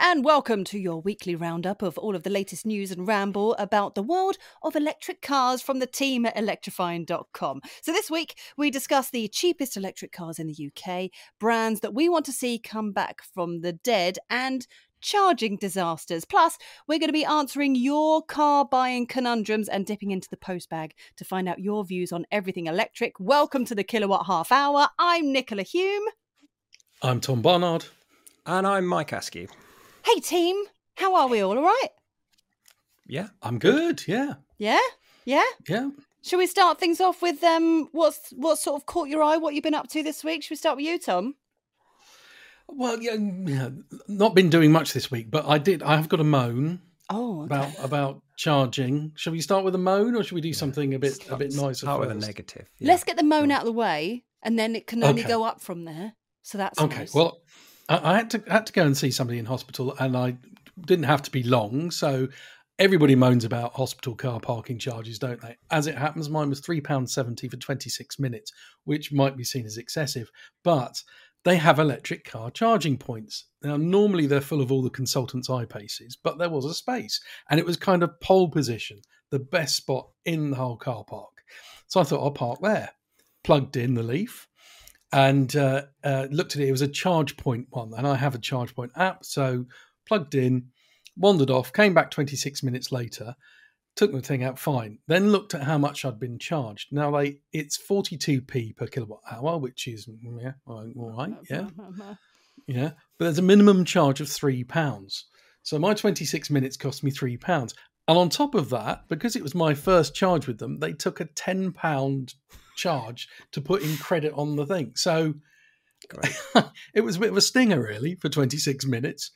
and welcome to your weekly roundup of all of the latest news and ramble about the world of electric cars from the team at electrifying.com. So this week we discuss the cheapest electric cars in the UK, brands that we want to see come back from the dead, and charging disasters. Plus, we're going to be answering your car buying conundrums and dipping into the post bag to find out your views on everything electric. Welcome to the Kilowatt Half Hour. I'm Nicola Hume. I'm Tom Barnard. And I'm Mike Askew. Hey team, how are we all right? Yeah, I'm good, yeah. Yeah? Yeah? Yeah. Shall we start things off with what sort of caught your eye, what you've been up to this week? Should we start with you, Tom? Well, yeah, not been doing much this week, but I have got a moan. Oh, okay. about charging. Shall we start with a moan, or should we do something a bit nicer? Start with a negative. Yeah. Let's get the moan out of the way, and then it can only go up from there. So that's okay. Nice. Well, I had to go and see somebody in hospital, and I didn't have to be long. So everybody moans about hospital car parking charges, don't they? As it happens, mine was £3.70 for 26 minutes, which might be seen as excessive, but they have electric car charging points. Now, normally they're full of all the consultants' eyepaces, but there was a space, and it was kind of pole position, the best spot in the whole car park. So I thought I'll park there. Plugged in the Leaf. And looked at it. It was a charge point one, and I have a charge point app. So plugged in, wandered off, came back 26 minutes later, took the thing out fine. Then looked at how much I'd been charged. Now it's 42p per kilowatt hour, which is all right. But there's a minimum charge of £3. So my 26 minutes cost me £3, and on top of that, because it was my first charge with them, they took a £10. Charge to put in credit on the thing. So it was a bit of a stinger, really, for 26 minutes.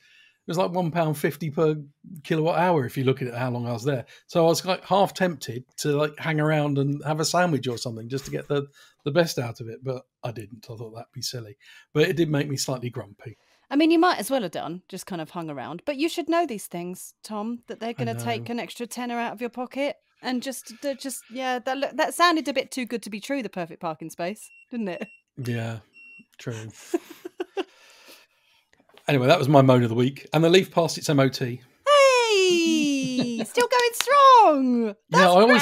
It was like £1.50 per kilowatt hour if you look at it, how long I was there. So I was like half tempted to like hang around and have a sandwich or something just to get the best out of it, but I didn't. I thought that'd be silly. But it did make me slightly grumpy. I mean, you might as well have done, just kind of hung around. But you should know these things, Tom, that they're going to take an extra tenner out of your pocket. And that sounded a bit too good to be true, the perfect parking space, didn't it? Yeah, true. Anyway, that was my moan of the week. And the Leaf passed its MOT. Hey! Still going strong! That's great!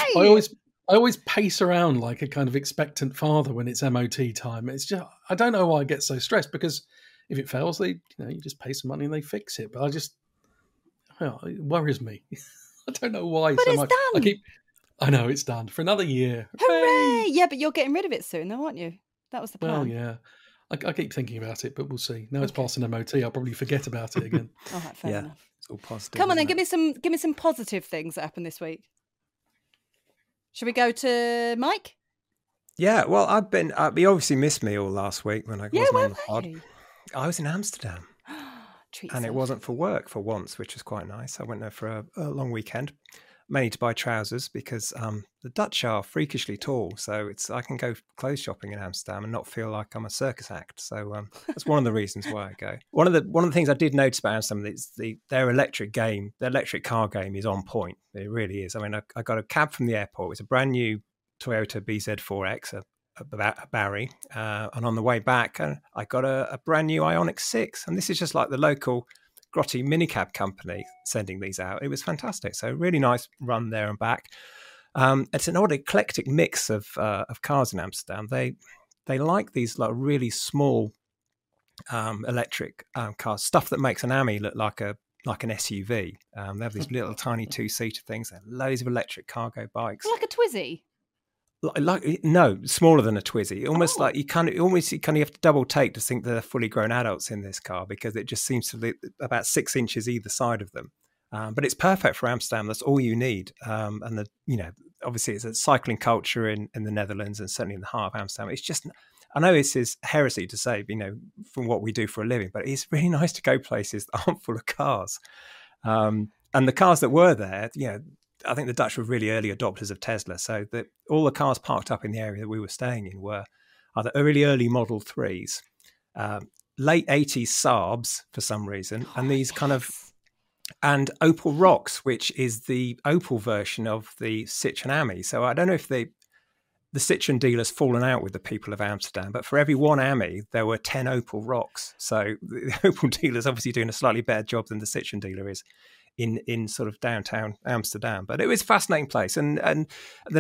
I always pace around like a kind of expectant father when it's MOT time. It's just, I don't know why I get so stressed, because if it fails, you just pay some money and they fix it. But it worries me. I don't know why so much. But it's done. I know it's done for another year. Hooray! Yeah, but you're getting rid of it soon, though, aren't you? That was the plan. Well, yeah. I keep thinking about it, but we'll see. Now it's passing MOT, I'll probably forget about it again. All right, fair enough. It's all positive. Come on, then, give me some positive things that happened this week. Should we go to Mike? Yeah. Well, I've been. You obviously missed me all last week when I wasn't on the pod. I was in Amsterdam. And it wasn't for work for once, which was quite nice. I went there for a long weekend, mainly to buy trousers because the Dutch are freakishly tall. So I can go clothes shopping in Amsterdam and not feel like I'm a circus act. So that's one of the reasons why I go. One of the things I did notice about Amsterdam is their electric game, their electric car game is on point. It really is. I mean, I got a cab from the airport. It's a brand new Toyota BZ4X, a Barry, and on the way back I got a brand new Ioniq 6, and this is just like the local grotty minicab company sending these out. It was fantastic, so really nice run there and back. It's an odd eclectic mix of cars in Amsterdam. They like these like really small electric cars, stuff that makes an Ami look like an SUV. They have these little tiny two-seater things. They have loads of electric cargo bikes, like a Twizy. No, smaller than a Twizy. Almost like you kind of have to double take to think they're fully grown adults in this car, because it just seems to be about 6 inches either side of them. But it's perfect for Amsterdam. That's all you need. And obviously it's a cycling culture in the Netherlands, and certainly in the heart of Amsterdam. It's just, I know this is heresy to say, from what we do for a living, but it's really nice to go places that aren't full of cars. And the cars that were there, I think the Dutch were really early adopters of Tesla. So all the cars parked up in the area that we were staying in were either really early Model 3s, late 80s Saabs for some reason, and Opel Rocks, which is the Opel version of the Citroën Ami. So I don't know if the Citroën dealer's fallen out with the people of Amsterdam, but for every one Ami, there were 10 Opel Rocks. So the Opel dealer's obviously doing a slightly better job than the Citroën dealer is in sort of downtown Amsterdam. But it was a fascinating place. And the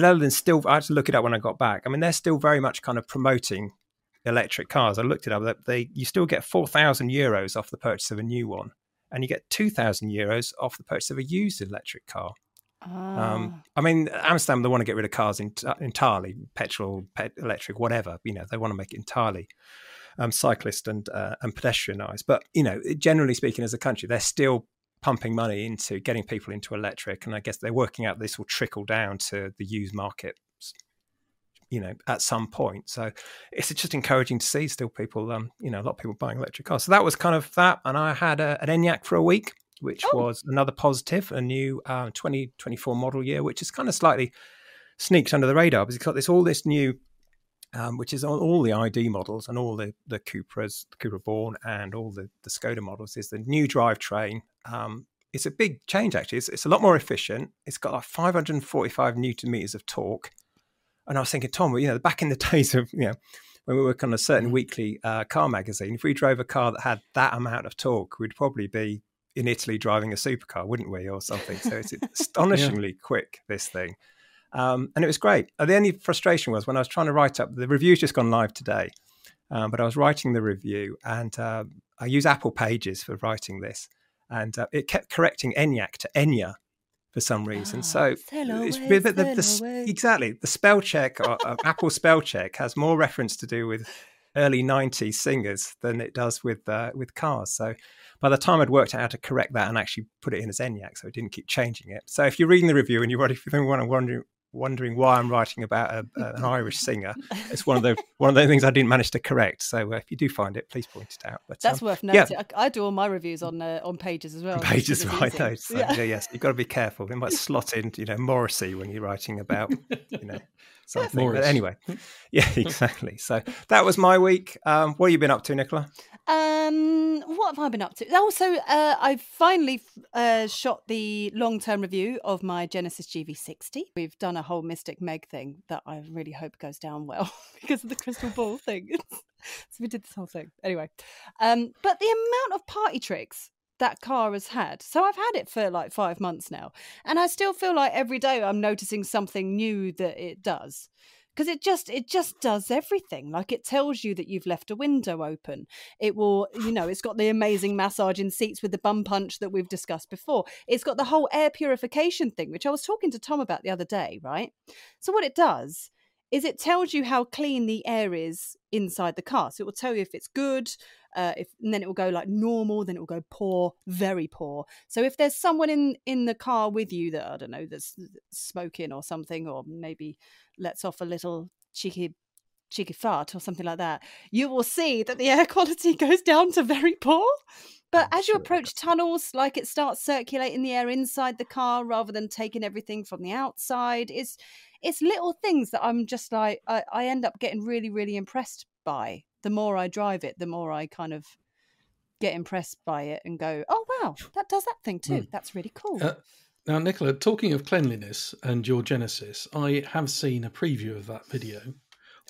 Netherlands still, I had to look it up when I got back. I mean, they're still very much kind of promoting electric cars. I looked it up. You still get 4,000 euros off the purchase of a new one. And you get 2,000 euros off the purchase of a used electric car. I mean, Amsterdam, they want to get rid of cars entirely, petrol, electric, whatever. You know, they want to make it entirely cyclist and pedestrianised. But, you know, generally speaking, as a country, they're still pumping money into getting people into electric. And I guess they're working out this will trickle down to the used market, you know, at some point. So it's just encouraging to see still people, you know, a lot of people buying electric cars. So that was kind of that. And I had an Enyaq for a week, which was another positive, a new 2024 model year, which is kind of slightly sneaked under the radar because it's got all this new, which is on all the ID models and all the Cupras, the Cupra Born and all the Skoda models, is the new drivetrain. It's a big change, actually. It's a lot more efficient. It's got like 545 newton meters of torque. And I was thinking, Tom, you know, back in the days of, you know, when we were on a certain weekly car magazine, if we drove a car that had that amount of torque, we'd probably be in Italy driving a supercar, wouldn't we, or something. So it's astonishingly quick, this thing. And it was great. The only frustration was when I was trying to write up, the review's just gone live today, but I was writing the review and I use Apple Pages for writing this. And it kept correcting Enyaq to Enya for some reason. So it's a bit exactly. The spell check, or Apple spell check, has more reference to do with early 90s singers than it does with cars. So by the time I'd worked out how to correct that and actually put it in as Enyaq, so it didn't keep changing it. So if you're reading the review and you're wondering why I'm writing about an Irish singer, it's one of the things I didn't manage to correct. So if you do find it, please point it out. But that's worth noting. Yeah. I do all my reviews on Pages as well. Pages, right? So, yes, you've got to be careful. It might slot in, you know, Morrissey when you're writing about, you know, something. Morris. But anyway, yeah, exactly. So that was my week. What have you been up to, Nicola? What have I been up to? Also, I finally shot the long-term review of my Genesis GV60. We've done a whole Mystic Meg thing that I really hope goes down well because of the crystal ball thing. So we did this whole thing. Anyway, but the amount of party tricks that car has had. So I've had it for like 5 months now. And I still feel like every day I'm noticing something new that it does. Because it just does everything. Like, it tells you that you've left a window open. It will, you know, it's got the amazing massaging seats with the bum punch that we've discussed before. It's got the whole air purification thing, which I was talking to Tom about the other day, right? So what it does is it tells you how clean the air is inside the car. So it will tell you if it's good, and then it will go like normal, then it will go poor, very poor. So if there's someone in the car with you that, I don't know, that's smoking or something, or maybe lets off a little cheeky fart or something like that, you will see that the air quality goes down to very poor. But as you approach tunnels, like, it starts circulating the air inside the car rather than taking everything from the outside. It's little things that I'm just like, I end up getting really, really impressed by. The more I drive it, the more I kind of get impressed by it and go, oh, wow, that does that thing too. That's really cool. Now, Nicola, talking of cleanliness and your Genesis, I have seen a preview of that video.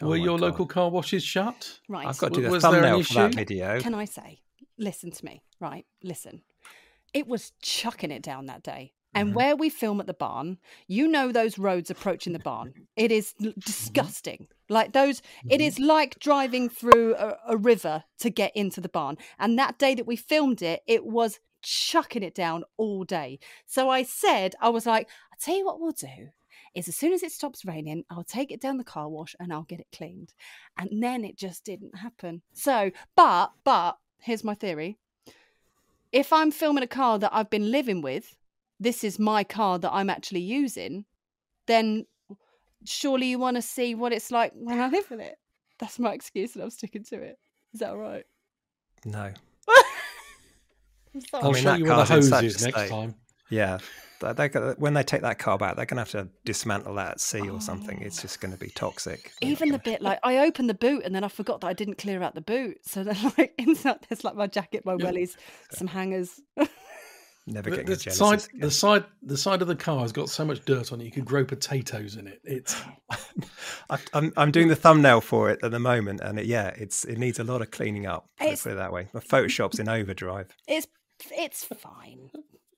Were your local car washes shut? Right. I've got to do the thumbnail for that video. Can I say, listen to me, right? Listen. It was chucking it down that day. And where we film at the barn, you know, those roads approaching the barn, it is disgusting. Like those, it is like driving through a river to get into the barn. And that day that we filmed it, it was chucking it down all day. So I was like, I'll tell you what we'll do is, as soon as it stops raining, I'll take it down the car wash and I'll get it cleaned. And then it just didn't happen. So, but here's my theory. If I'm filming a car that I've been living with, this is my car that I'm actually using, then surely you want to see what it's like when I live with it. That's my excuse and I'm sticking to it. Is that all right? No. I'll show you where the hose is next time. Yeah. When they take that car back, they're going to have to dismantle that at sea or something. It's just going to be toxic. Even the bit like, I opened the boot and then I forgot that I didn't clear out the boot. So then, like, inside there's like my jacket, my wellies, some hangers. Never getting a Genesis again. The side of the car has got so much dirt on it you could grow potatoes in it. It's I'm doing the thumbnail for it at the moment, and it needs a lot of cleaning up. Let's put it that way. My Photoshop's in overdrive. It's fine.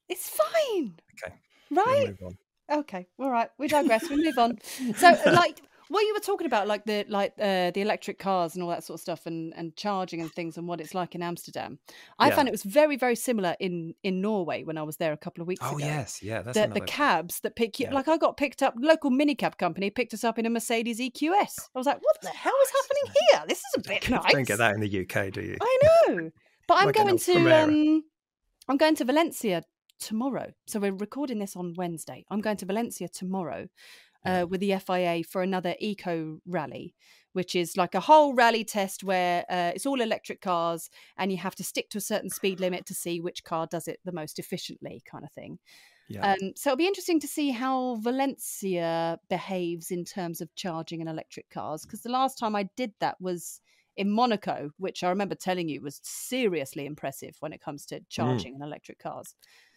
It's fine. Okay. Right. We'll move on. Okay. All right. We digress. We move on. So like what you were talking about, like the electric cars and all that sort of stuff, and charging and things, and what it's like in Amsterdam. I found it was very, very similar in Norway when I was there a couple of weeks ago. Oh yes, yeah. That's the cabs that pick you. Yeah. Like I got picked up. Local minicab company picked us up in a Mercedes EQS. I was like, what the hell is happening here? This is a bit nice. You don't get that in the UK, do you? I know, but I'm like going to I'm going to Valencia tomorrow. So we're recording this on Wednesday. I'm going to Valencia tomorrow. With the FIA for another eco rally, which is like a whole rally test where it's all electric cars and you have to stick to a certain speed limit to see which car does it the most efficiently, kind of thing. Yeah. So it'll be interesting to see how Valencia behaves in terms of charging and electric cars, because the last time I did that was in Monaco, which I remember telling you was seriously impressive when it comes to charging and electric cars.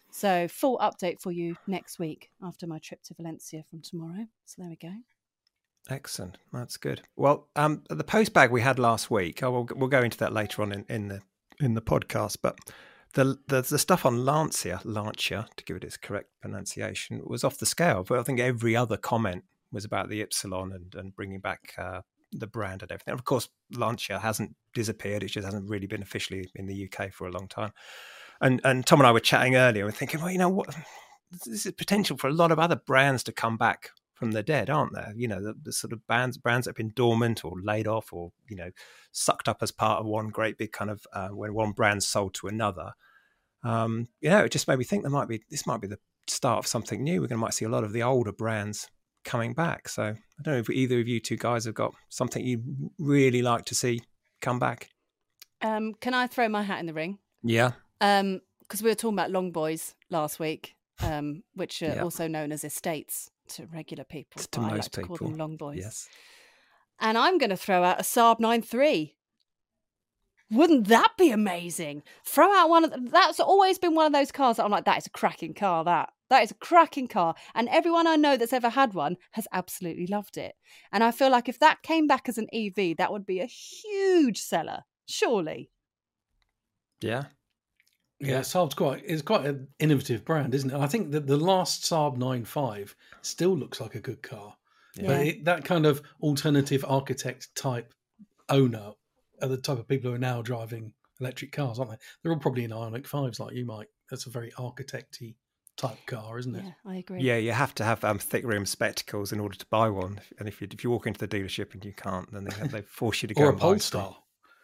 So full update for you next week after my trip to Valencia from tomorrow. So there we go. Excellent. That's good. Well, the post bag we had last week, we'll go into that later on in the podcast, but the stuff on Lancia, to give it its correct pronunciation, was off the scale. But I think every other comment was about the Ypsilon and bringing back the brand and everything. And of course, Lancia hasn't disappeared. It just hasn't really been officially in the UK for a long time. And Tom and I were chatting earlier and thinking, well, you know what, this is potential for a lot of other brands to come back from the dead, aren't there? You know, the sort of brands that have been dormant or laid off or, you know, sucked up as part of one great big kind of when one brand sold to another. You know, it just made me think this might be the start of something new. We're going to might see a lot of the older brands coming back. So I don't know if either of you two guys have got something you'd really like to see come back. Can I throw my hat in the ring? Yeah. Because we were talking about long boys last week, which are also known as estates to regular people. To most I like to people. Call them long boys. Yes. And I'm going to throw out a Saab 9.3. Wouldn't that be amazing? Throw out one of that's always been one of those cars that I'm like, that is a cracking car. That is a cracking car. And everyone I know that's ever had one has absolutely loved it. And I feel like if that came back as an EV, that would be a huge seller, surely. Yeah. Yeah, Saab's quite an innovative brand, isn't it? I think that the last Saab 9.5 still looks like a good car. Yeah. But that kind of alternative architect type owner are the type of people who are now driving electric cars, aren't they? They're all probably in Ioniq 5s like you, Mike. That's a very architect-y type car, isn't it? Yeah, I agree. Yeah, you have to have thick rim spectacles in order to buy one. And if you walk into the dealership and you can't, then they force you to go or a Polestar.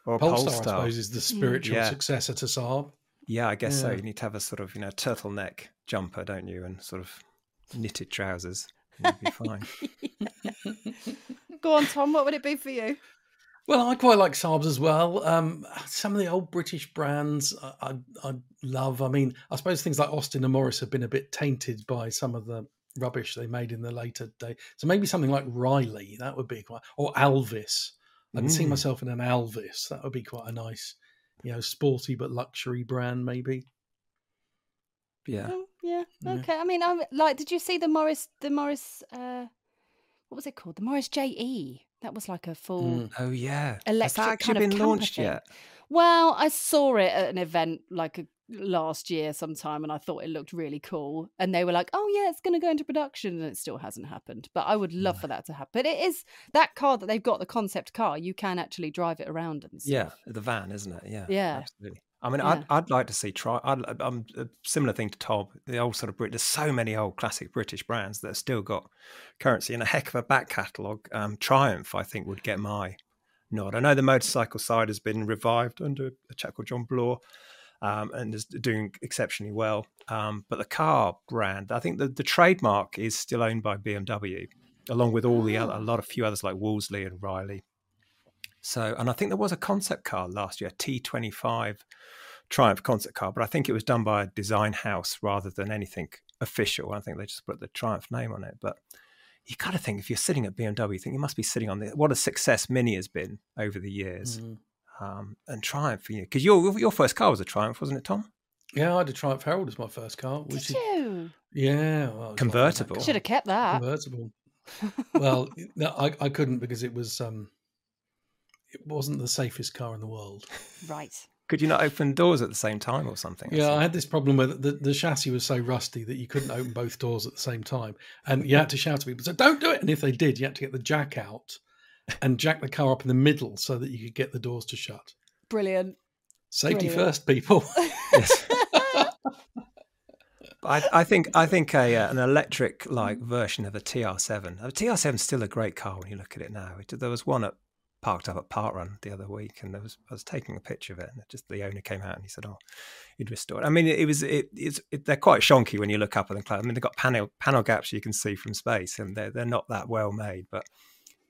Or a Polestar, I suppose, is the spiritual successor to Saab. Yeah, I guess so. You need to have a sort of, you know, turtleneck jumper, don't you? And sort of knitted trousers. You'd be fine. Go on, Tom. What would it be for you? Well, I quite like Saabs as well. Some of the old British brands I love. I mean, I suppose things like Austin and Morris have been a bit tainted by some of the rubbish they made in the later day. So maybe something like Riley, that would be quite... Or Alvis. I can see myself in an Alvis. That would be quite a nice... You know, sporty but luxury brand, maybe. Yeah. Oh, yeah. Okay. I mean, did you see the Morris? What was it called? The Morris JE. That was like a full. Oh yeah. Electric. Has that actually been launched yet? Well, I saw it at an event like last year sometime, and I thought it looked really cool. And they were like, "Oh yeah, it's going to go into production," and it still hasn't happened. But I would love for that to happen. But it is that car that they've got, the concept car. You can actually drive it around and stuff. Yeah, the van, isn't it? Yeah, yeah, absolutely. I mean, I'd like to see I'm a similar thing to Tom. The old sort of there's so many old classic British brands that have still got currency and a heck of a back catalogue. Triumph, I think, would get my nod. I know the motorcycle side has been revived under a chap called John Bloor. And is doing exceptionally well. But the car brand, I think the trademark is still owned by BMW, along with all the other, a few others like Wolseley and Riley. So, and I think there was a concept car last year, T25 Triumph concept car, but I think it was done by a design house rather than anything official. I think they just put the Triumph name on it. But you got to think, if you're sitting at BMW, you think you must be sitting on what a success Mini has been over the years. And Triumph, you know, because your first car was a Triumph, wasn't it, Tom? Yeah, I had a Triumph Herald as my first car. Which Did you? Yeah. Well, convertible. Should have kept that. Convertible. Well, no, I couldn't because it wasn't the safest car in the world. Right. Could you not open doors at the same time or something? Yeah, I had this problem where the chassis was so rusty that you couldn't open both doors at the same time. And you had to shout to people, so don't do it. And if they did, you had to get the jack out and jack the car up in the middle so that you could get the doors to shut. Brilliant. Safety first, people. Yes. I think an electric like version of a TR7. A TR7 is still a great car when you look at it now. There was one parked up at Park Run the other week, and I was taking a picture of it, and just the owner came out and he said, "Oh, you'd restore it." I mean, they're quite shonky when you look up at them. I mean, they've got panel gaps you can see from space, and they're not that well made. But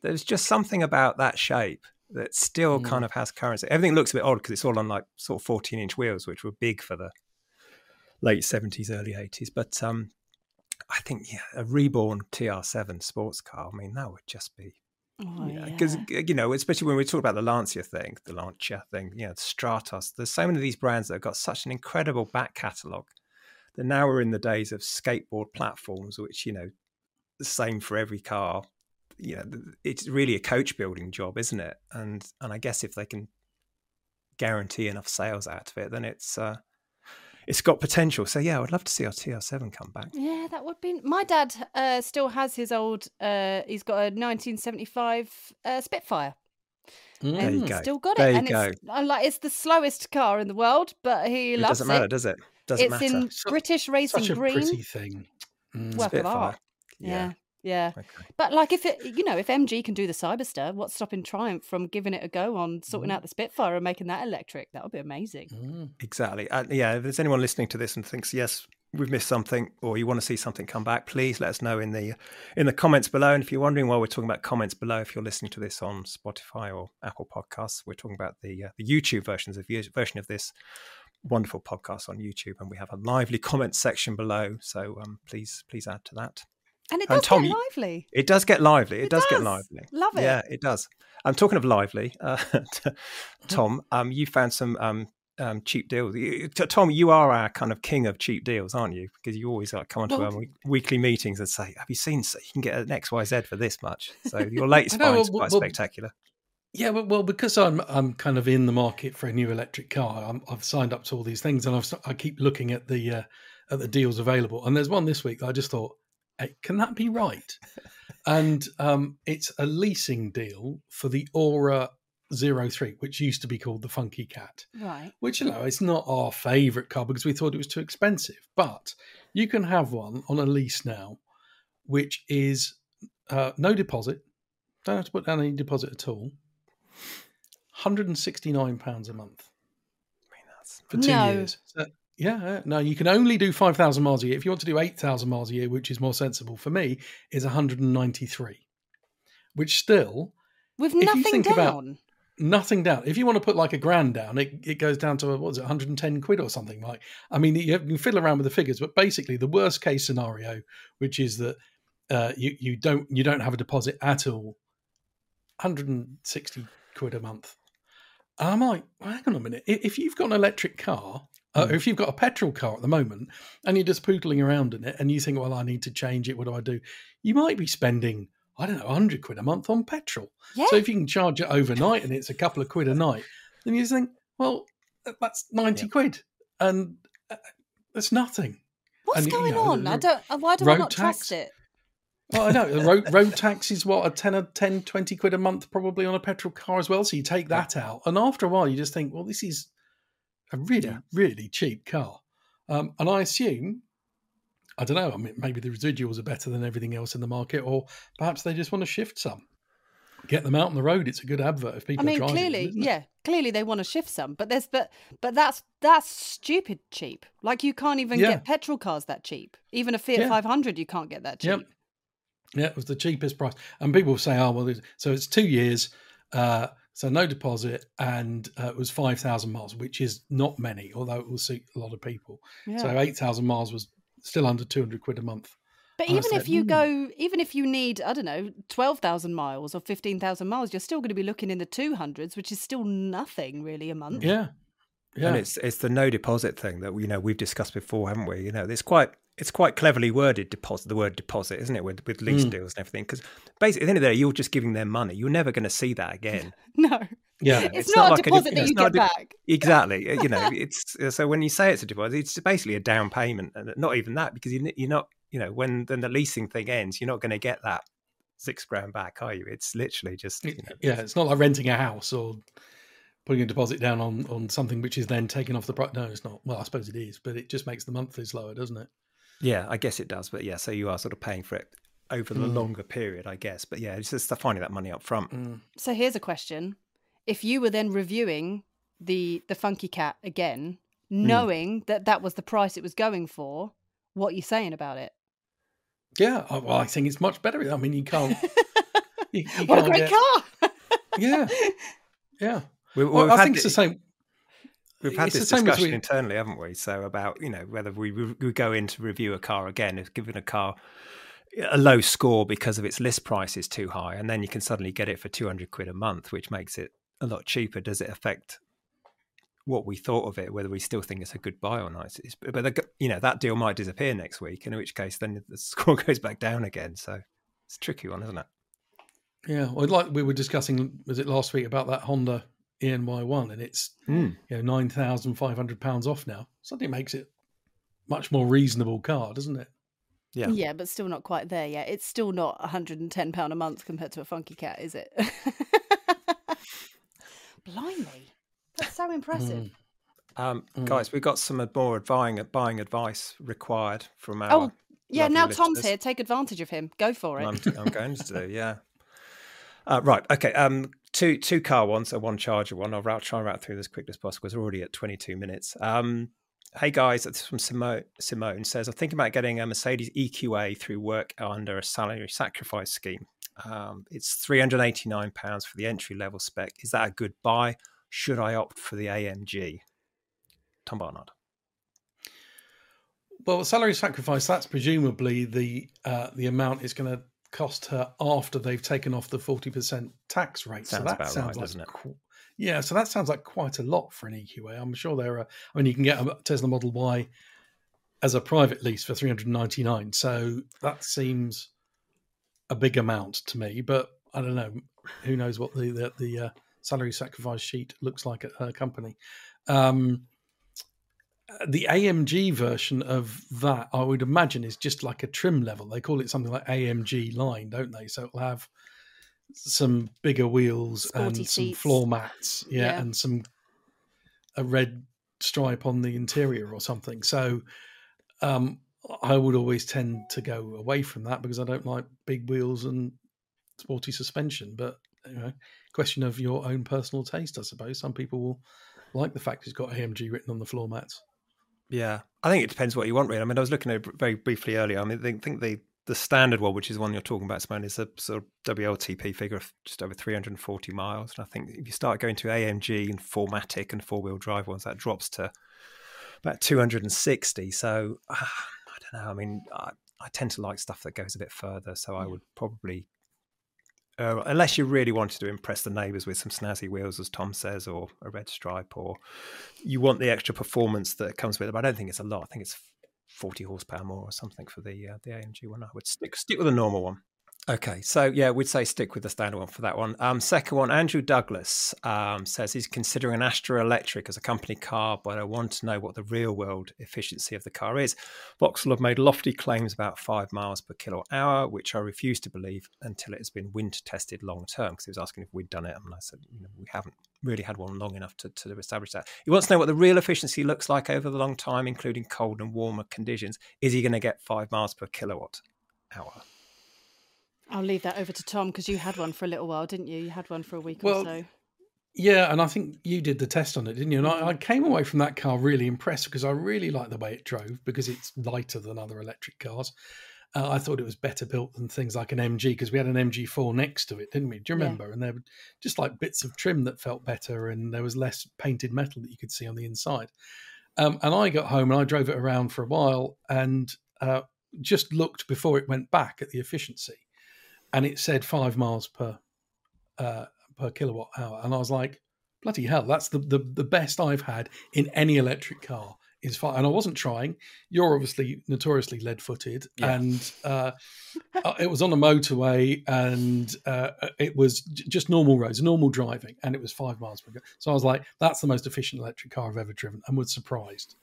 there's just something about that shape that still kind of has currency. Everything looks a bit odd because it's all on like sort of 14-inch wheels, which were big for the late '70s, early '80s. But I think a reborn TR7 sports car. I mean, that would just be because you know, especially when we talk about the Lancia thing, the Stratos. There's so many of these brands that have got such an incredible back catalogue that now we're in the days of skateboard platforms, which you know, the same for every car. You know, it's really a coach building job, isn't it? And I guess if they can guarantee enough sales out of it, then it's got potential. So yeah, I would love to see our TR7 come back. Yeah, that would be. My dad still has his old. He's got a 1975 Spitfire. There you go. Still got it. There you go. I'm like, it's the slowest car in the world, but he loves it. Doesn't matter, does it? Doesn't matter. It's in British racing green. Such a pretty thing. Work of art. Yeah. Yeah, okay. But like if MG can do the Cyberster, what's stopping Triumph from giving it a go on sorting out the Spitfire and making that electric? That would be amazing. Exactly. If there's anyone listening to this and thinks, yes, we've missed something or you want to see something come back, please let us know in the comments below. And if you're wondering why we're talking about comments below, if you're listening to this on Spotify or Apple Podcasts, we're talking about the YouTube version of this wonderful podcast on YouTube. And we have a lively comment section below. So please add to that. And it does get lively. It does get lively. Love it. Yeah, it does. I'm talking of lively. Tom, you found some cheap deals. Tom, you are our kind of king of cheap deals, aren't you? Because you always like come onto our weekly meetings and say, have you seen, you can get an XYZ for this much. So your latest find's quite spectacular. Yeah, well, because I'm kind of in the market for a new electric car, I've signed up to all these things and I keep looking at the deals available. And there's one this week that I just thought, hey, can that be right? And it's a leasing deal for the Aura 03, which used to be called the Funky Cat. Right. Which, you know, it's not our favourite car because we thought it was too expensive. But you can have one on a lease now, which is no deposit. Don't have to put down any deposit at all. £169 a month. I mean, that's for 2 years. So, yeah, no, you can only do 5,000 miles a year. If you want to do 8,000 miles a year, which is more sensible for me, is 193, which still... With nothing down. Nothing down. If you want to put like £1,000 down, it goes down to, 110 quid or something. Like, I mean, you can fiddle around with the figures, but basically the worst case scenario, which is that you don't have a deposit at all, 160 quid a month. And I'm like, well, hang on a minute. If you've got an electric car... if you've got a petrol car at the moment and you're just poodling around in it and you think, well, I need to change it, what do? You might be spending, I don't know, 100 quid a month on petrol. Yeah. So if you can charge it overnight and it's a couple of quid a night, then you just think, well, that's 90 quid and that's nothing. What's going on? Why do I not trust it? Well, I know. The road tax is what, a 10, 20 quid a month probably on a petrol car as well. So you take that out. And after a while, you just think, well, this is... a really cheap car. And I assume, I don't know, I mean, maybe the residuals are better than everything else in the market, or perhaps they just want to shift some. Get them out on the road. It's a good advert if people are driving. Clearly they want to shift some, but that's stupid cheap. Like you can't even get petrol cars that cheap. Even a Fiat 500 you can't get that cheap. Yep. Yeah, it was the cheapest price. And people say, oh, well, so it's 2 years, so no deposit, and it was 5,000 miles, which is not many, although it will suit a lot of people. Yeah. So 8,000 miles was still under 200 quid a month. But and even if you even if you need, I don't know, 12,000 miles or 15,000 miles, you're still going to be looking in the 200s, which is still nothing really a month. Yeah. Yeah. And it's the no deposit thing that, you know, we've discussed before, haven't we? You know, it's quite cleverly worded, deposit, the word deposit, isn't it, with lease deals and everything, because basically at the end of the day, you're just giving them money. You're never going to see that again. No. Yeah. It's not a deposit that you get back. Exactly. You know, it's so when you say it's a deposit, it's basically a down payment, and not even that, because you're not, you know, when the leasing thing ends, you're not going to get that £6,000 back, are you? It's literally just, you know, yeah, it's not like renting a house or putting a deposit down on something which is then taken off the price. No, it's not. Well, I suppose it is, but it just makes the monthlies lower, doesn't it? Yeah, I guess it does. But yeah, so you are sort of paying for it over the longer period, I guess. But yeah, it's just finding that money up front. Mm. So here's a question. If you were then reviewing the Funky Cat again, knowing that was the price it was going for, what are you saying about it? Yeah, well, I think it's much better. I mean, you can't... you what can't a great car! Yeah, yeah. Well, I think it's the same. We've had this discussion internally, haven't we? So about, you know, whether we go in to review a car again, if giving a car a low score because of its list price is too high, and then you can suddenly get it for £200 a month, which makes it a lot cheaper. Does it affect what we thought of it? Whether we still think it's a good buy or not? But that deal might disappear next week, in which case then the score goes back down again. So it's a tricky one, isn't it? Yeah, well, like we were discussing, was it last week, about that Honda ENY1, and it's £9,500 off now. Something makes it much more reasonable car, doesn't it? Yeah, yeah, but still not quite there yet. It's still not £110 a month compared to a Funky Cat, is it? Blimey, that's so impressive. Guys, we've got some more buying advice required from our. Oh, yeah. Now listeners. Tom's here. Take advantage of him. Go for it. I'm going to do. Yeah. Right. Okay. Two car ones, so one charger one. I'll try and route through this as quickly as possible, because we're already at 22 minutes. Hey guys, it's from Simone. Simone says, I'm thinking about getting a Mercedes EQA through work under a salary sacrifice scheme. It's £389 for the entry level spec. Is that a good buy? Should I opt for the AMG? Tom Barnard. Well, salary sacrifice, that's presumably the amount it's going to cost her after they've taken off the 40% tax rate. So that sounds like quite a lot for an EQA. I'm sure there are. I mean, you can get a Tesla Model Y as a private lease for $399. So that seems a big amount to me. But I don't know. Who knows what the salary sacrifice sheet looks like at her company? The AMG version of that, I would imagine, is just like a trim level. They call it something like AMG line, don't they? So it'll have some bigger wheels, sporty and seats, some floor mats, and a red stripe on the interior or something. So I would always tend to go away from that because I don't like big wheels and sporty suspension. But you know, question of your own personal taste, I suppose. Some people will like the fact it's got AMG written on the floor mats. Yeah, I think it depends what you want, really. I mean, I was looking at it very briefly earlier. I mean, I think the standard one, which is one you're talking about, Simone, is a sort of WLTP figure of just over 340 miles. And I think if you start going to AMG and 4MATIC and four-wheel drive ones, that drops to about 260. So I don't know. I mean, I tend to like stuff that goes a bit further. So I would probably, unless you really wanted to impress the neighbours with some snazzy wheels, as Tom says, or a red stripe, or you want the extra performance that comes with it. But I don't think it's a lot. I think it's 40 horsepower more or something for the AMG one. I would stick with the normal one. Okay, so yeah, we'd say stick with the standard one for that one. Second one, Andrew Douglas says he's considering an Astra Electric as a company car, but I want to know what the real-world efficiency of the car is. Vauxhall have made lofty claims about 5 miles per kilowatt hour, which I refuse to believe until it has been wind-tested long-term, because he was asking if we'd done it, and I said, you know, we haven't really had one long enough to establish that. He wants to know what the real efficiency looks like over the long time, including cold and warmer conditions. Is he going to get 5 miles per kilowatt hour? I'll leave that over to Tom, because you had one for a little while, didn't you? You had one for a week or so. Yeah, and I think you did the test on it, didn't you? And I came away from that car really impressed, because I really liked the way it drove, because it's lighter than other electric cars. I thought it was better built than things like an MG, because we had an MG4 next to it, didn't we? Do you remember? Yeah. And there were just like bits of trim that felt better, and there was less painted metal that you could see on the inside. And I got home and I drove it around for a while, and just looked before it went back at the efficiency. And it said 5 miles per kilowatt hour. And I was like, bloody hell, that's the best I've had in any electric car is fine. And I wasn't trying. You're obviously notoriously lead-footed. Yeah. And it was on a motorway, and it was just normal roads, normal driving, and it was 5 miles per hour. So I was like, that's the most efficient electric car I've ever driven, and was surprised.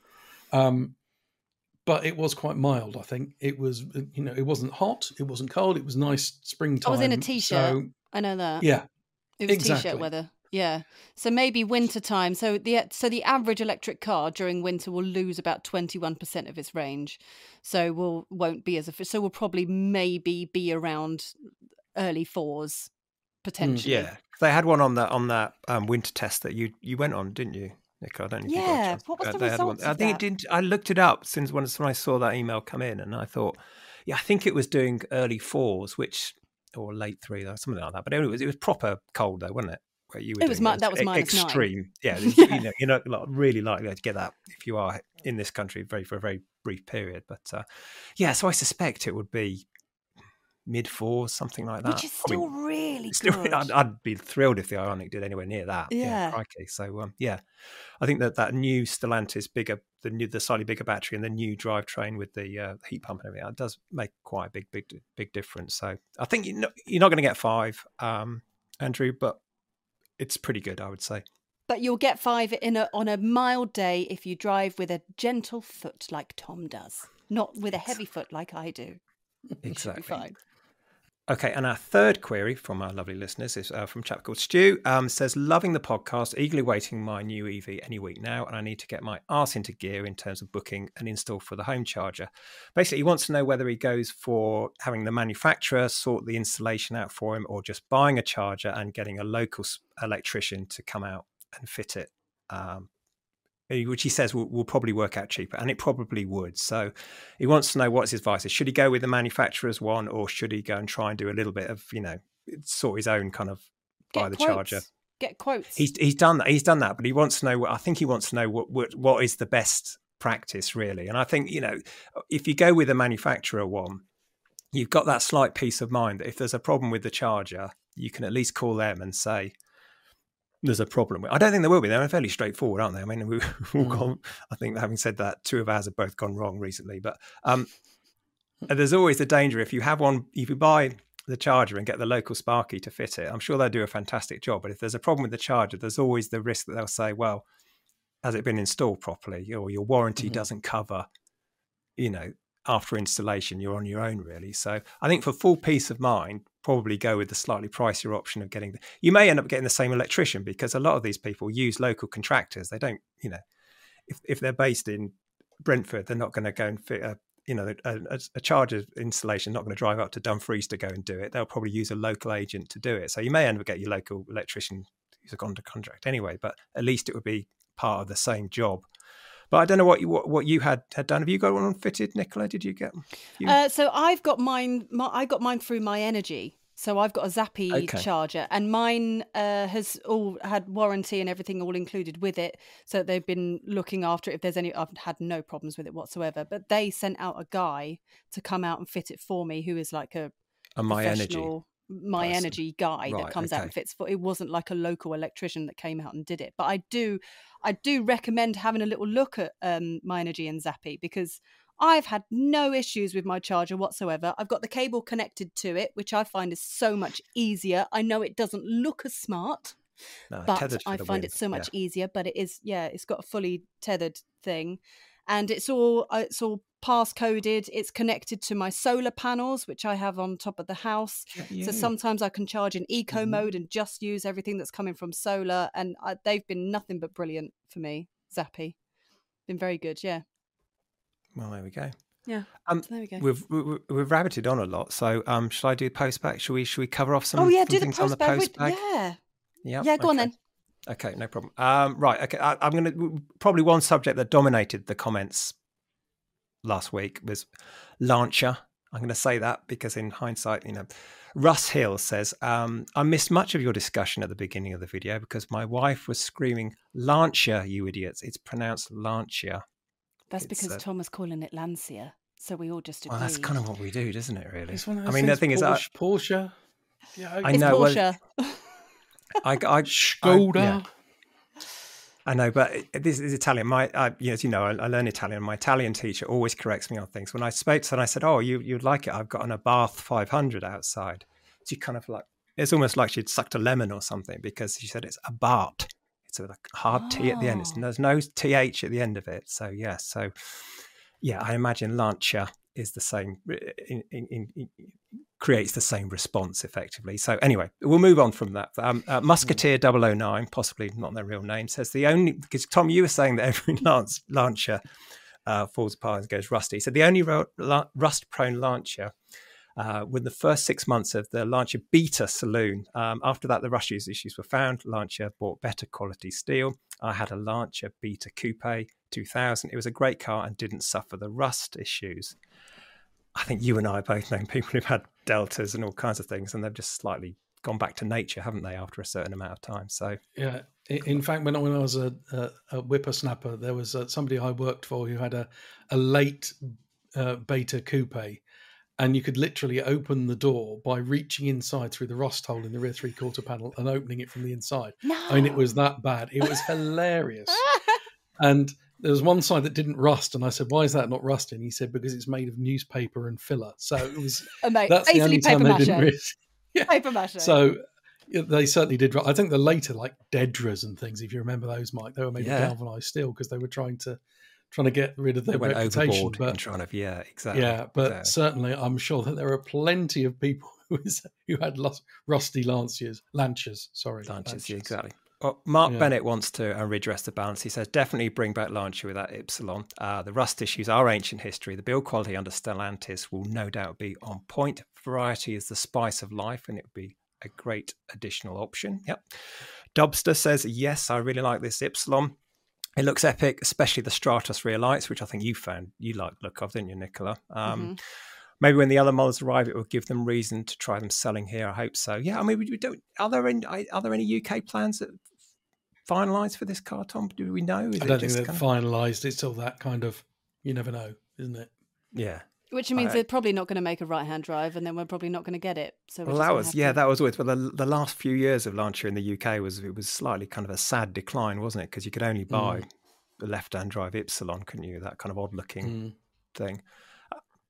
But it was quite mild, I think. It was, you know, it wasn't hot, it wasn't cold, it was nice springtime. I was in a T-shirt, so, I know that. Yeah, it was exactly. T-shirt weather. Yeah, so maybe winter time. So the average electric car during winter will lose about 21% of its range, so won't be as efficient. So we'll probably maybe be around early 4s potentially. Yeah, they had one on that winter test that you went on, didn't you, Nicola? I don't think. Yeah, what was the result? I think it didn't. I looked it up when I saw that email come in, and I thought, yeah, I think it was doing early 4s, which or late 3, something like that. But it was proper cold though, wasn't it? Where you were that was extreme. Yeah, yeah, you're not really likely to get that if you are in this country for a very brief period. But yeah, so I suspect it would be mid-4, something like that. Which is still really good. I'd be thrilled if the Ioniq did anywhere near that. Yeah, crikey. So yeah, I think that new Stellantis the slightly bigger battery and the new drivetrain with the heat pump and everything, it does make quite a big difference. So I think you're not going to get 5, Andrew, but it's pretty good, I would say. But you'll get 5 on a mild day if you drive with a gentle foot like Tom does, not with a heavy foot like I do. Exactly. Fine. Okay, and our third query from our lovely listeners is from a chap called Stu. Says, loving the podcast, eagerly waiting my new EV any week now, and I need to get my arse into gear in terms of booking an install for the home charger. Basically, he wants to know whether he goes for having the manufacturer sort the installation out for him, or just buying a charger and getting a local electrician to come out and fit it, which he says will probably work out cheaper, and it probably would. So he wants to know what's his advice is. Should he go with the manufacturer's one, or should he go and try and do a little bit of, sort his own kind of buy the charger? Get quotes. He's done that. He's done that, but he wants to know. I think he wants to know what is the best practice really. And I think if you go with a manufacturer one, you've got that slight peace of mind that if there's a problem with the charger, you can at least call them and say, there's a problem. I don't think there will be. They're fairly straightforward, aren't they? I mean, we've all gone. I think, having said that, 2 of ours have both gone wrong recently. But there's always the danger if you buy the charger and get the local Sparky to fit it. I'm sure they'll do a fantastic job. But if there's a problem with the charger, there's always the risk that they'll say, "Well, has it been installed properly?" Or your warranty doesn't cover. After installation, you're on your own really. So I think for full peace of mind, probably go with the slightly pricier option of getting you may end up getting the same electrician, because a lot of these people use local contractors. They don't, if they're based in Brentford, they're not going to go and fit a charger installation, not going to drive up to Dumfries to go and do it. They'll probably use a local agent to do it. So you may end up getting your local electrician who's gone to contract anyway, but at least it would be part of the same job. But I don't know what you had done. Have you got one fitted, Nicola? Did you get? So I've got mine. I got mine through Myenergi. So I've got a Zappi charger, and mine has all had warranty and everything all included with it. So they've been looking after it. If there's any, I've had no problems with it whatsoever. But they sent out a guy to come out and fit it for me, who is like a professional Myenergi guy that comes out and fits for it. Wasn't like a local electrician that came out and did it. But I do recommend having a little look at Myenergi and Zappi, because I've had no issues with my charger whatsoever. I've got the cable connected to it, which I find is so much easier. I know it doesn't look as smart, but I find it so much easier. But it is, it's got a fully tethered thing, and it's all pass coded. It's connected to my solar panels, which I have on top of the house. Yeah. So sometimes I can charge in eco mode and just use everything that's coming from solar. And they've been nothing but brilliant for me. Zappi, been very good. Yeah. Well, there we go. Yeah. So there we go. We've rabbited on a lot. So shall I do the post bag? Shall we cover off some? Oh yeah, do the post bag. Yeah. Yeah. Yeah. Go on then. Okay, no problem. Right. Okay, I'm going to probably one subject that dominated the comments last week was Lancia. I'm going to say that because in hindsight, Russ Hill says, I missed much of your discussion at the beginning of the video because my wife was screaming, Lancia, you idiots. It's pronounced Lancia. That's because Tom was calling it Lancia. So we all just agree. Well, that's kind of what we do, doesn't it, really? I mean, the thing is... Porsche. Yeah, I know. It's Porsche. Skoda. I know, but this is Italian. I learn Italian. My Italian teacher always corrects me on things. When I spoke to her, I said, "Oh, you'd like it? I've got an Abarth 500 outside." She kind of like, it's almost like she'd sucked a lemon or something, because she said it's Abarth. It's a hard T at the end. There's no TH at the end of it. So I imagine Lancia is the same, creates the same response effectively. So anyway, we'll move on from that. Musketeer 009, possibly not their real name, says the only, because Tom, you were saying that every Lancia falls apart and goes rusty. So the only rust-prone Lancia within the first 6 months of the Lancia Beta saloon. After that, the rust issues were found. Lancia bought better quality steel. I had a Lancia Beta Coupe 2000. It was a great car and didn't suffer the rust issues. I think you and I both know people who've had deltas and all kinds of things, and they've just slightly gone back to nature, haven't they, after a certain amount of time? So yeah, in fact, when I was a whippersnapper, there was somebody I worked for who had a late Beta Coupe. And you could literally open the door by reaching inside through the rust hole in the rear three-quarter panel and opening it from the inside. No. I mean, it was that bad. It was hilarious. And there was one side that didn't rust. And I said, why is that not rusting? He said, because it's made of newspaper and filler. So it was that's the only time they didn't rust. Yeah. Paper mache. So they certainly did. I think the later, like Dedras and things, if you remember those, Mike, they were made of galvanised steel because they were trying to get rid of their reputation. But certainly I'm sure that there are plenty of people who had rusty Lancias. Yeah, exactly. Well, Mark Bennett wants to redress the balance. He says, definitely bring back Lancia with that Ypsilon. The rust issues are ancient history. The build quality under Stellantis will no doubt be on point. Variety is the spice of life, and it would be a great additional option. Yep. Dobster says, yes, I really like this Ypsilon. It looks epic, especially the Stratos rear lights, which I think you found you like the look of, didn't you, Nicola? Maybe when the other models arrive, it will give them reason to try them selling here. I hope so. Yeah, I mean, are there any UK plans that finalised for this car, Tom? Do we know? I don't think they're finalised. It's all that kind of, you never know, isn't it? Yeah. Which means they're probably not going to make a right-hand drive, and then we're probably not going to get it. So that was always. Well, the last few years of Lancia in the UK was slightly kind of a sad decline, wasn't it? Because you could only buy the left-hand drive Ypsilon, couldn't you? That kind of odd-looking thing.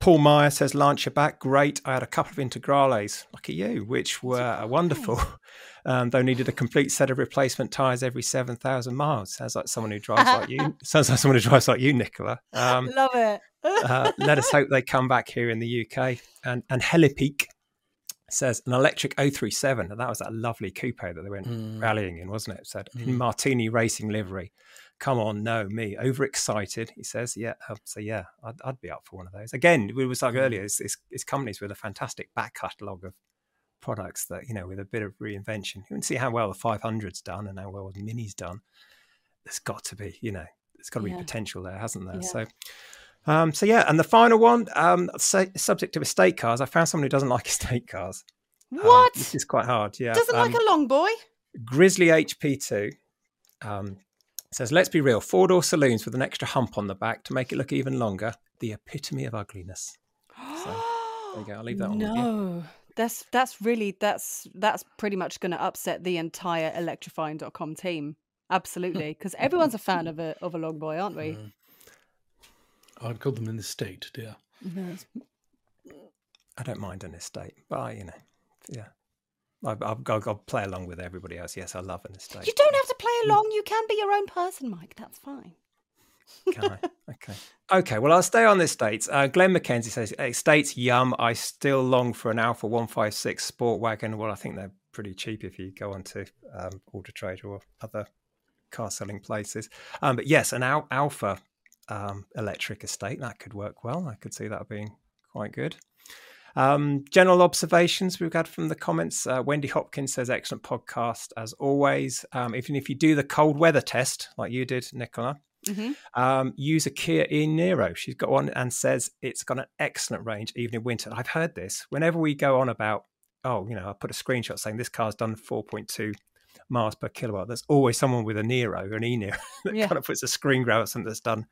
Paul Meyer says Lancia back, great. I had a couple of Integrales, lucky you, which were wonderful. Though needed a complete set of replacement tyres every 7,000 miles. Sounds like someone who drives like you. Sounds like someone who drives like you, Nicola. Love it. Let us hope they come back here in the UK. And Helipeak says an electric 037, and that was that lovely coupe that they went rallying in, wasn't it? It said in Martini racing livery. Come on, no, me overexcited. He says, yeah. So yeah, I'd be up for one of those. Again, we was like earlier, it's companies with a fantastic back catalogue of products that, you know, with a bit of reinvention. You can see how well the 500's done and how well the Mini's done. There's got to be, you know, there's got to be potential there, hasn't there? Yeah. So and the final one, subject of estate cars. I found someone who doesn't like estate cars. What? This is quite hard. Yeah, doesn't like a long boy. Grizzly HP2 says, let's be real. 4-door saloons with an extra hump on the back to make it look even longer. The epitome of ugliness. So there you go. I'll leave that on. No, that's pretty much going to upset the entire electrifying.com team. Absolutely, because everyone's a fan of a long boy, aren't we? Mm. I'd call them an estate, dear. Yes. I don't mind an estate, but I'll play along with everybody else. Yes, I love an estate. You don't have to play along. You can be your own person, Mike. That's fine. Can I? Okay. Well, I'll stay on the estates. Glenn McKenzie says, estates, yum. I still long for an Alfa 156 Sport Wagon. Well, I think they're pretty cheap if you go on to Auto Trader or other car selling places. But yes, an Alfa electric estate, that could work well. I could see that being quite good. General observations we've had from the comments. Wendy Hopkins says, excellent podcast as always. Even if you do the cold weather test like you did, Nicola, use a Kia e-Niro. She's got one and says it's got an excellent range even in winter. I've heard this whenever we go on about, I put a screenshot saying this car's done 4.2 miles per kilowatt. There's always someone with an e-Niro that kind of puts a screen grab at something that's done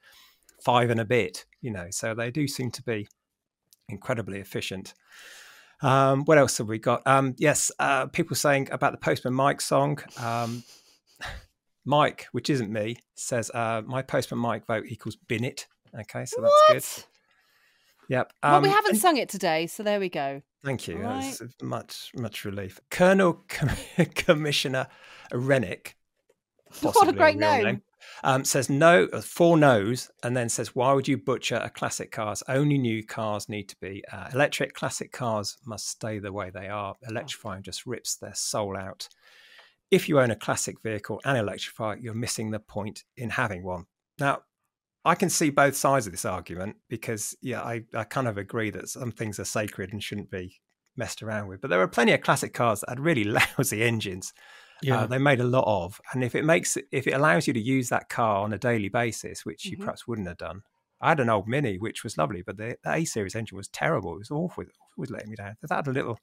5 and a bit, you know, so they do seem to be incredibly efficient. What else have we got? People saying about the Postman Mike song. Mike, which isn't me, says my postman Mike vote equals bin it. Okay, so that's good. Yep. Well, we haven't sung it today, so there we go. Thank you. Right. That's much relief. Colonel Commissioner Rennick, what a great name, says no, four no's, and then says, why would you butcher a classic cars? Only new cars need to be electric. Classic cars must stay the way they are. Electrifying just rips their soul out. If you own a classic vehicle and electrify, you're missing the point in having one. Now, I can see both sides of this argument because, yeah, I kind of agree that some things are sacred and shouldn't be messed around with. But there were plenty of classic cars that had really lousy engines. Yeah. They made a lot of. And if it allows you to use that car on a daily basis, which you perhaps wouldn't have done. I had an old Mini, which was lovely, but the A-series engine was terrible. It was awful. It was letting me down. That had a little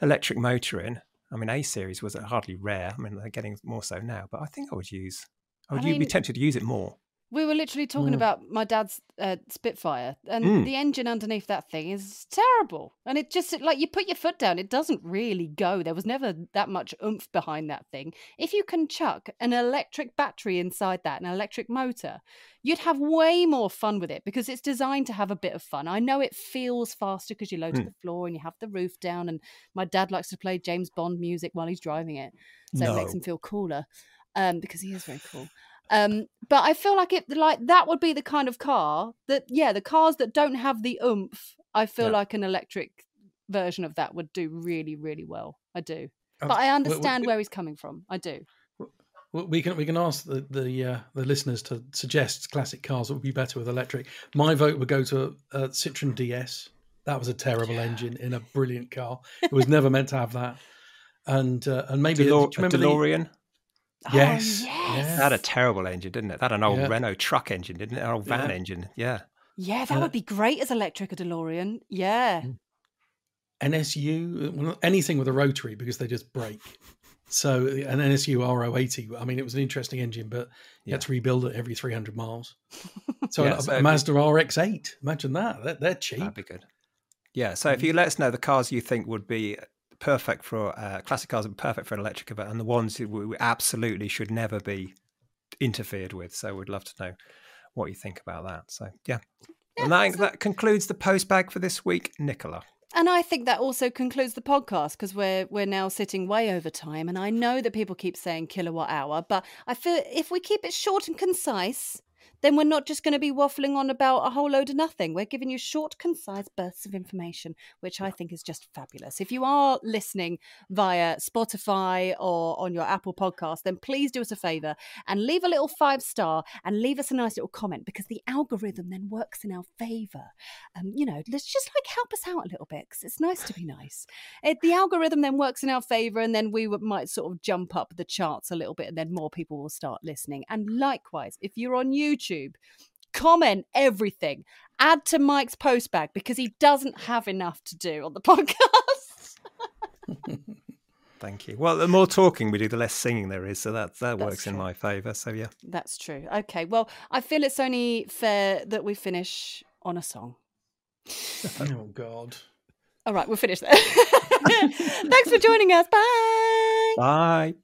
electric motor in. I mean, A-series was hardly rare. I mean, they're getting more so now. But I think I would be tempted to use it more. We were literally talking about my dad's Spitfire, and the engine underneath that thing is terrible. And it just, like, you put your foot down, it doesn't really go. There was never that much oomph behind that thing. If you can chuck an electric battery inside that, an electric motor, you'd have way more fun with it because it's designed to have a bit of fun. I know it feels faster because you load to the floor and you have the roof down, and my dad likes to play James Bond music while he's driving it. So it makes him feel cooler because he is very cool. But I feel like that would be the kind of car that, yeah, the cars that don't have the oomph, I feel like an electric version of that would do really, really well. I do. But I understand where he's coming from. I do. We can ask the listeners to suggest classic cars that would be better with electric. My vote would go to a Citroën DS. That was a terrible engine in a brilliant car. It was never meant to have that. And maybe do you remember DeLorean? Yes. That had a terrible engine, didn't it? That had an old Renault truck engine, didn't it? An old van engine, that would be great as electric, a DeLorean. Yeah. NSU, anything with a rotary because they just break. So an NSU R080, I mean, it was an interesting engine, but you had to rebuild it every 300 miles. So a Mazda RX-8, imagine that. They're cheap. That'd be good. Yeah, so if you let us know the cars you think would be perfect for classic cars and perfect for an electric, and the ones who we absolutely should never be interfered with. So we'd love to know what you think about that. So and that concludes the postbag for this week, Nicola. And I think that also concludes the podcast because we're now sitting way over time. And I know that people keep saying kilowatt hour, but I feel if we keep it short and concise, then we're not just going to be waffling on about a whole load of nothing. We're giving you short, concise bursts of information, which I think is just fabulous. If you are listening via Spotify or on your Apple podcast, then please do us a favour and leave a little 5-star and leave us a nice little comment because the algorithm then works in our favour. Let's just help us out a little bit because it's nice to be nice. The algorithm then works in our favour, and then we might sort of jump up the charts a little bit, and then more people will start listening. And likewise, if you're on YouTube, comment everything, add to Mike's post bag because he doesn't have enough to do on the podcast. Thank you. Well, the more talking we do, the less singing there is, so that works in my favor. So that's true. Okay, well, I feel it's only fair that we finish on a song. Oh god, all right, we'll finish there. Thanks for joining us. Bye.